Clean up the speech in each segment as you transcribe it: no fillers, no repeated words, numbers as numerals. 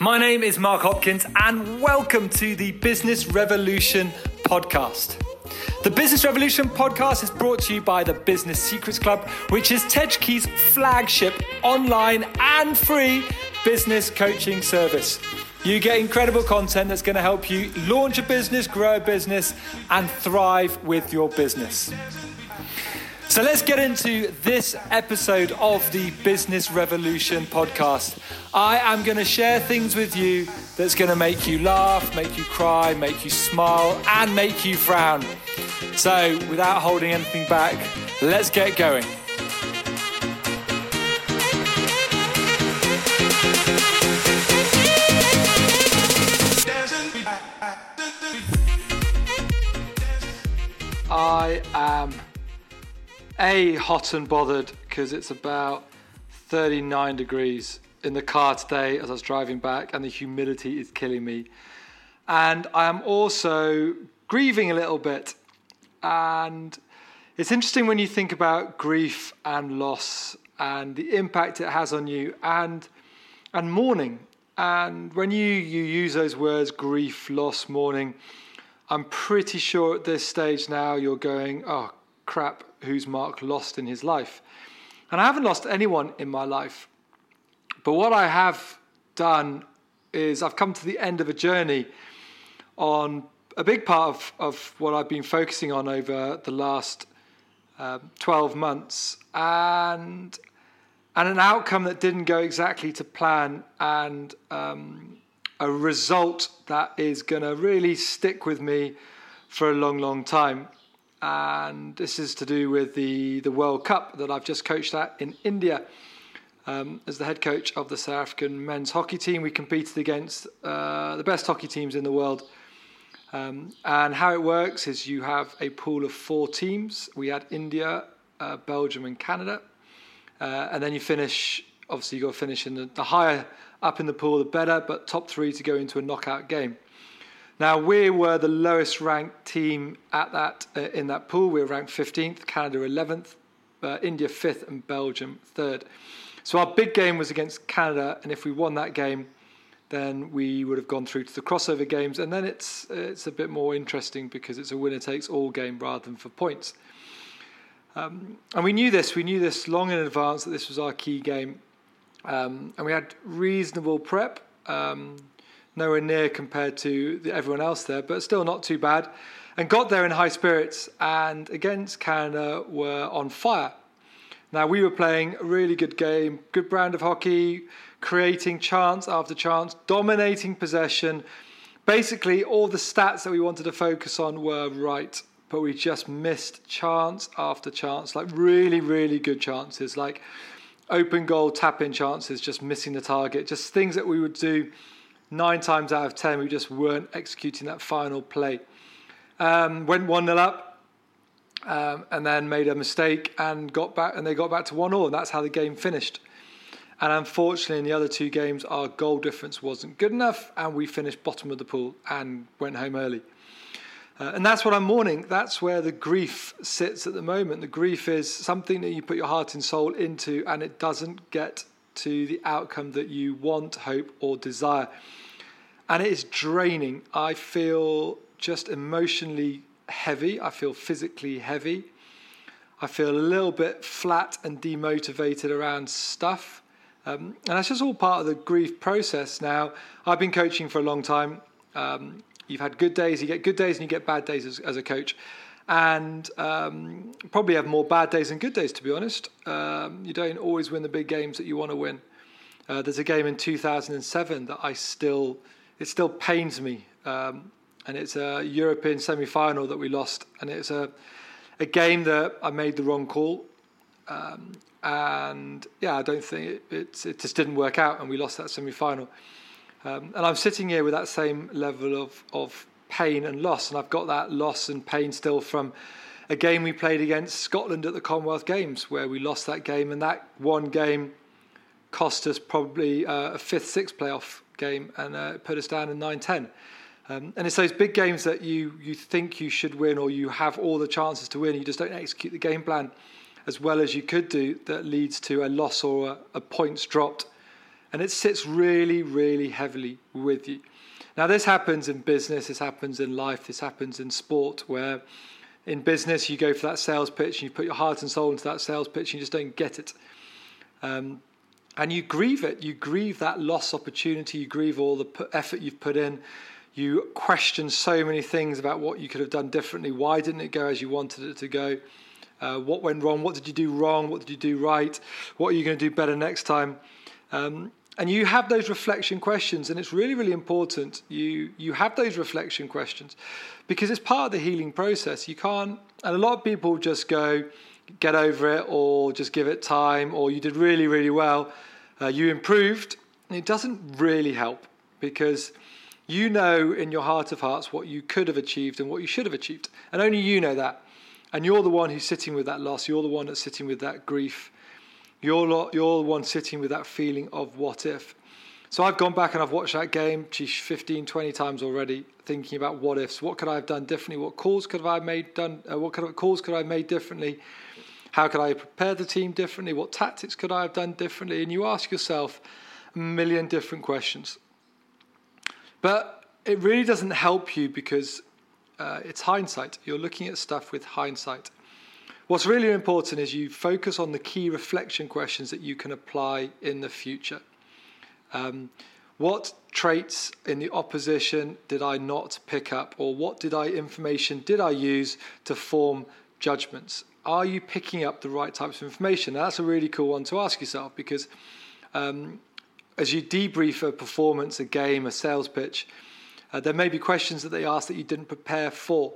My name is Mark Hopkins and welcome to the Business Revolution podcast. The Business Revolution podcast is brought to you by the Business Secrets Club, which is Tech Key's flagship online and free business coaching service. You get incredible content that's going to help you launch a business, grow a business, and thrive with your business. So let's get into this episode of the Business Revolution podcast. I am going to share things with you that's going to make you laugh, make you cry, make you smile, and make you frown. So without holding anything back, let's get going. I am hot and bothered because it's about 39 degrees in the car today as I was driving back, and the humidity is killing me. And I am also grieving a little bit. And it's interesting when you think about grief and loss and the impact it has on you, and mourning. And when you use those words, grief, loss, mourning, I'm pretty sure at this stage now you're going, oh crap, who's Mark lost in his life? And I haven't lost anyone in my life. But what I have done is I've come to the end of a journey on a big part of what I've been focusing on over the last 12 months and an outcome that didn't go exactly to plan, and a result that is going to really stick with me for a long, long time. And this is to do with the World Cup that I've just coached at in India. As the head coach of the South African men's hockey team, we competed against the best hockey teams in the world. And how it works is you have a pool of 4 teams. We had India, Belgium and Canada. And then you finish, obviously you've got to finish in the higher up in the pool, the better, but top 3 to go into a knockout game. Now, we were the lowest ranked team at that in that pool. We were ranked 15th, Canada 11th, India 5th and Belgium 3rd. So our big game was against Canada, and if we won that game, then we would have gone through to the crossover games, and then it's a bit more interesting because it's a winner-takes-all game rather than for points. And we knew this long in advance that this was our key game. And we had reasonable prep, nowhere near compared to everyone else there, but still not too bad. And got there in high spirits, and against Canada were on fire. Now, we were playing a really good game, good brand of hockey, creating chance after chance, dominating possession. Basically, all the stats that we wanted to focus on were right, but we just missed chance after chance, like really, really good chances, like open goal, tap-in chances, just missing the target, just things that we would do 9 times out of 10, we just weren't executing that final play. Went 1-0 up, and then made a mistake and they got back to 1-1, and that's how the game finished. And unfortunately, in the other 2 games, our goal difference wasn't good enough, and we finished bottom of the pool and went home early. And that's what I'm mourning. That's where the grief sits at the moment. The grief is something that you put your heart and soul into, and it doesn't get to the outcome that you want, hope, or desire. And it is draining. I feel just emotionally heavy. I feel physically heavy. I feel a little bit flat and demotivated around stuff. And that's just all part of the grief process now. I've been coaching for a long time. You've had good days, you get good days, and you get bad days as a coach. And probably have more bad days than good days, to be honest. You don't always win the big games that you want to win. There's a game in 2007 that it still pains me. And it's a European semi-final that we lost. And it's a game that I made the wrong call. And yeah, I don't think it just didn't work out, and we lost that semi-final. And I'm sitting here with that same level of pain and loss, and I've got that loss and pain still from a game we played against Scotland at the Commonwealth Games, where we lost that game, and that one game cost us probably a 5th, 6th playoff game, and it put us down in 9-10. And it's those big games that you think you should win, or you have all the chances to win, you just don't execute the game plan as well as you could do, that leads to a loss or a points dropped. and it sits really, really heavily with you. Now, this happens in business, this happens in life, this happens in sport, where in business you go for that sales pitch and you put your heart and soul into that sales pitch and you just don't get it. And you grieve it. You grieve that lost opportunity. You grieve all the effort you've put in. You question so many things about what you could have done differently. Why didn't it go as you wanted it to go? What went wrong? What did you do wrong? What did you do right? What are you going to do better next time? And you have those reflection questions, and it's really, really important you have those reflection questions, because it's part of the healing process. You can't, and a lot of people just go, get over it, or just give it time, or you did really, really well, you improved. And it doesn't really help, because you know in your heart of hearts what you could have achieved and what you should have achieved, and only you know that. And you're the one who's sitting with that loss. You're the one that's sitting with that grief. You're the one sitting with that feeling of what if. So I've gone back and I've watched that game, geez, 15, 20 times already, thinking about what ifs. What could I have done differently? What calls could I have made differently? How could I prepare the team differently? What tactics could I have done differently? And you ask yourself a million different questions. But it really doesn't help you, because it's hindsight. You're looking at stuff with hindsight. What's really important is you focus on the key reflection questions that you can apply in the future. What traits in the opposition did I not pick up, or what information did I use to form judgments? Are you picking up the right types of information? Now, that's a really cool one to ask yourself, because as you debrief a performance, a game, a sales pitch, there may be questions that they ask that you didn't prepare for.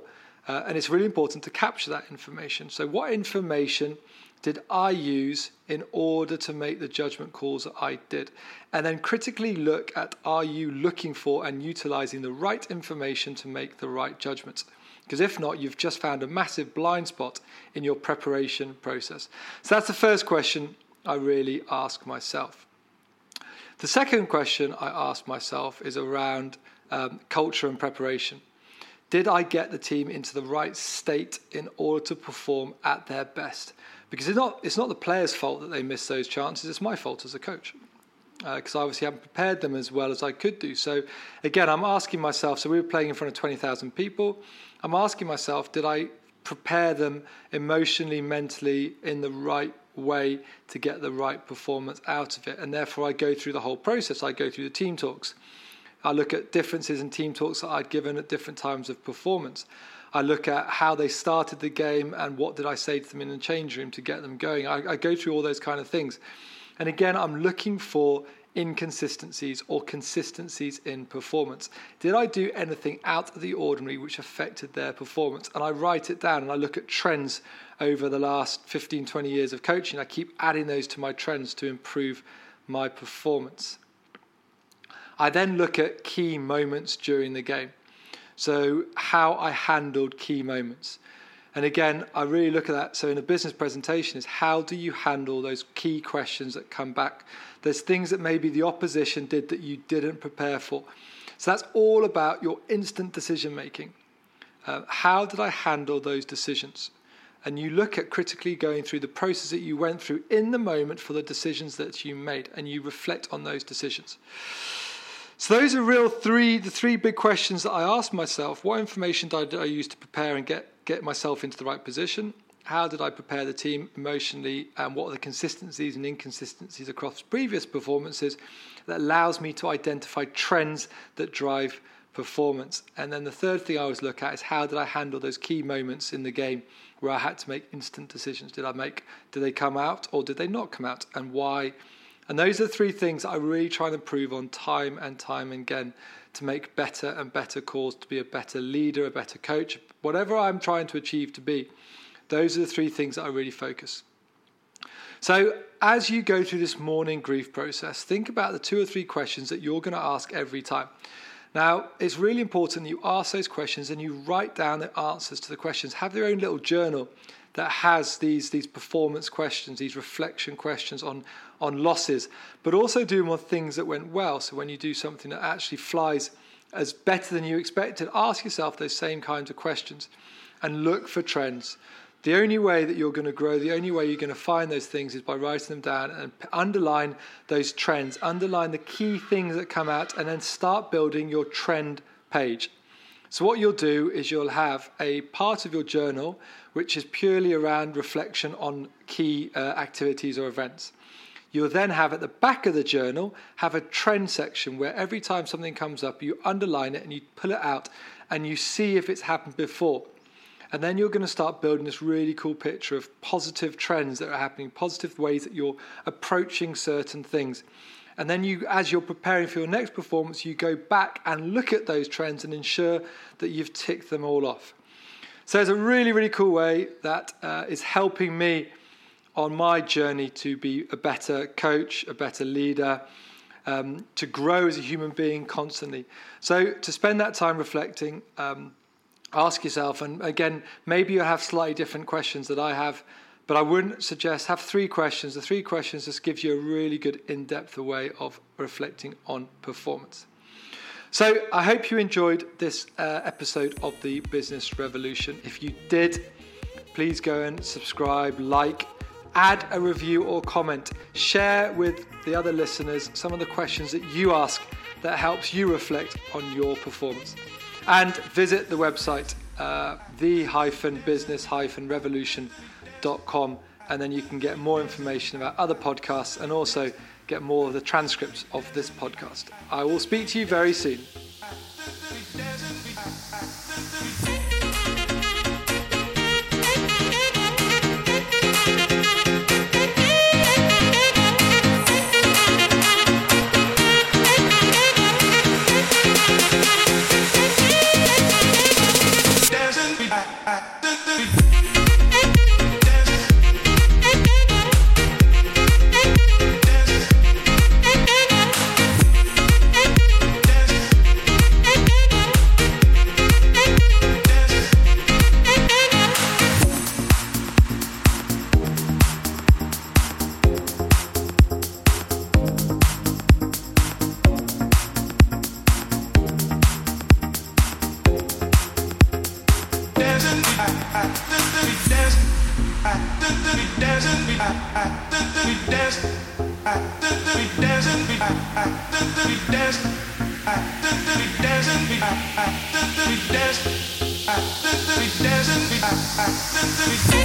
And it's really important to capture that information. So what information did I use in order to make the judgment calls that I did? And then critically look at, are you looking for and utilizing the right information to make the right judgments? Because if not, you've just found a massive blind spot in your preparation process. So that's the first question I really ask myself. The second question I ask myself is around culture and preparation. Did I get the team into the right state in order to perform at their best? Because it's not the players' fault that they missed those chances. It's my fault as a coach, because I obviously haven't prepared them as well as I could do. So again, I'm asking myself, so we were playing in front of 20,000 people. I'm asking myself, did I prepare them emotionally, mentally in the right way to get the right performance out of it? And therefore, I go through the whole process. I go through the team talks. I look at differences in team talks that I'd given at different times of performance. I look at how they started the game and what did I say to them in the change room to get them going. I go through all those kind of things. And again, I'm looking for inconsistencies or consistencies in performance. Did I do anything out of the ordinary which affected their performance? And I write it down, and I look at trends over the last 15, 20 years of coaching. I keep adding those to my trends to improve my performance. I then look at key moments during the game. So how I handled key moments. And again, I really look at that. So in a business presentation is, how do you handle those key questions that come back? There's things that maybe the opposition did that you didn't prepare for. So that's all about your instant decision making. How did I handle those decisions? And you look at critically going through the process that you went through in the moment for the decisions that you made, and you reflect on those decisions. So those are the three big questions that I asked myself. What information did I use to prepare and get myself into the right position? How did I prepare the team emotionally? And what are the consistencies and inconsistencies across previous performances that allows me to identify trends that drive performance? And then the third thing I always look at is, how did I handle those key moments in the game where I had to make instant decisions? Did they come out, or did they not come out, and why? And those are three things I really try and improve on time and time again to make better and better calls, to be a better leader, a better coach, whatever I'm trying to achieve to be. Those are the three things that I really focus. So as you go through this morning grief process, think about the two or three questions that you're going to ask every time. Now, it's really important that you ask those questions and you write down the answers to the questions. Have your own little journal that has these performance questions, these reflection questions on losses, but also do more things that went well. So when you do something that actually flies as better than you expected, ask yourself those same kinds of questions and look for trends. The only way that you're going to grow, the only way you're going to find those things is by writing them down and underline those trends, underline the key things that come out, and then start building your trend page. So what you'll do is you'll have a part of your journal which is purely around reflection on key activities or events. You'll then have at the back of the journal, have a trend section where every time something comes up, you underline it and you pull it out and you see if it's happened before. And then you're going to start building this really cool picture of positive trends that are happening, positive ways that you're approaching certain things. And then you, as you're preparing for your next performance, you go back and look at those trends and ensure that you've ticked them all off. So it's a really, really cool way that is helping me on my journey to be a better coach, a better leader, to grow as a human being constantly. So to spend that time reflecting, ask yourself, and again, maybe you'll have slightly different questions that I have, but I wouldn't suggest, have 3 questions. The 3 questions just gives you a really good in-depth way of reflecting on performance. So I hope you enjoyed this episode of the Business Revolution. If you did, please go and subscribe, like, add a review or comment, share with the other listeners some of the questions that you ask that helps you reflect on your performance. And visit the website, the-business-revolution.com, and then you can get more information about other podcasts and also get more of the transcripts of this podcast. I will speak to you very soon. I think that we dance.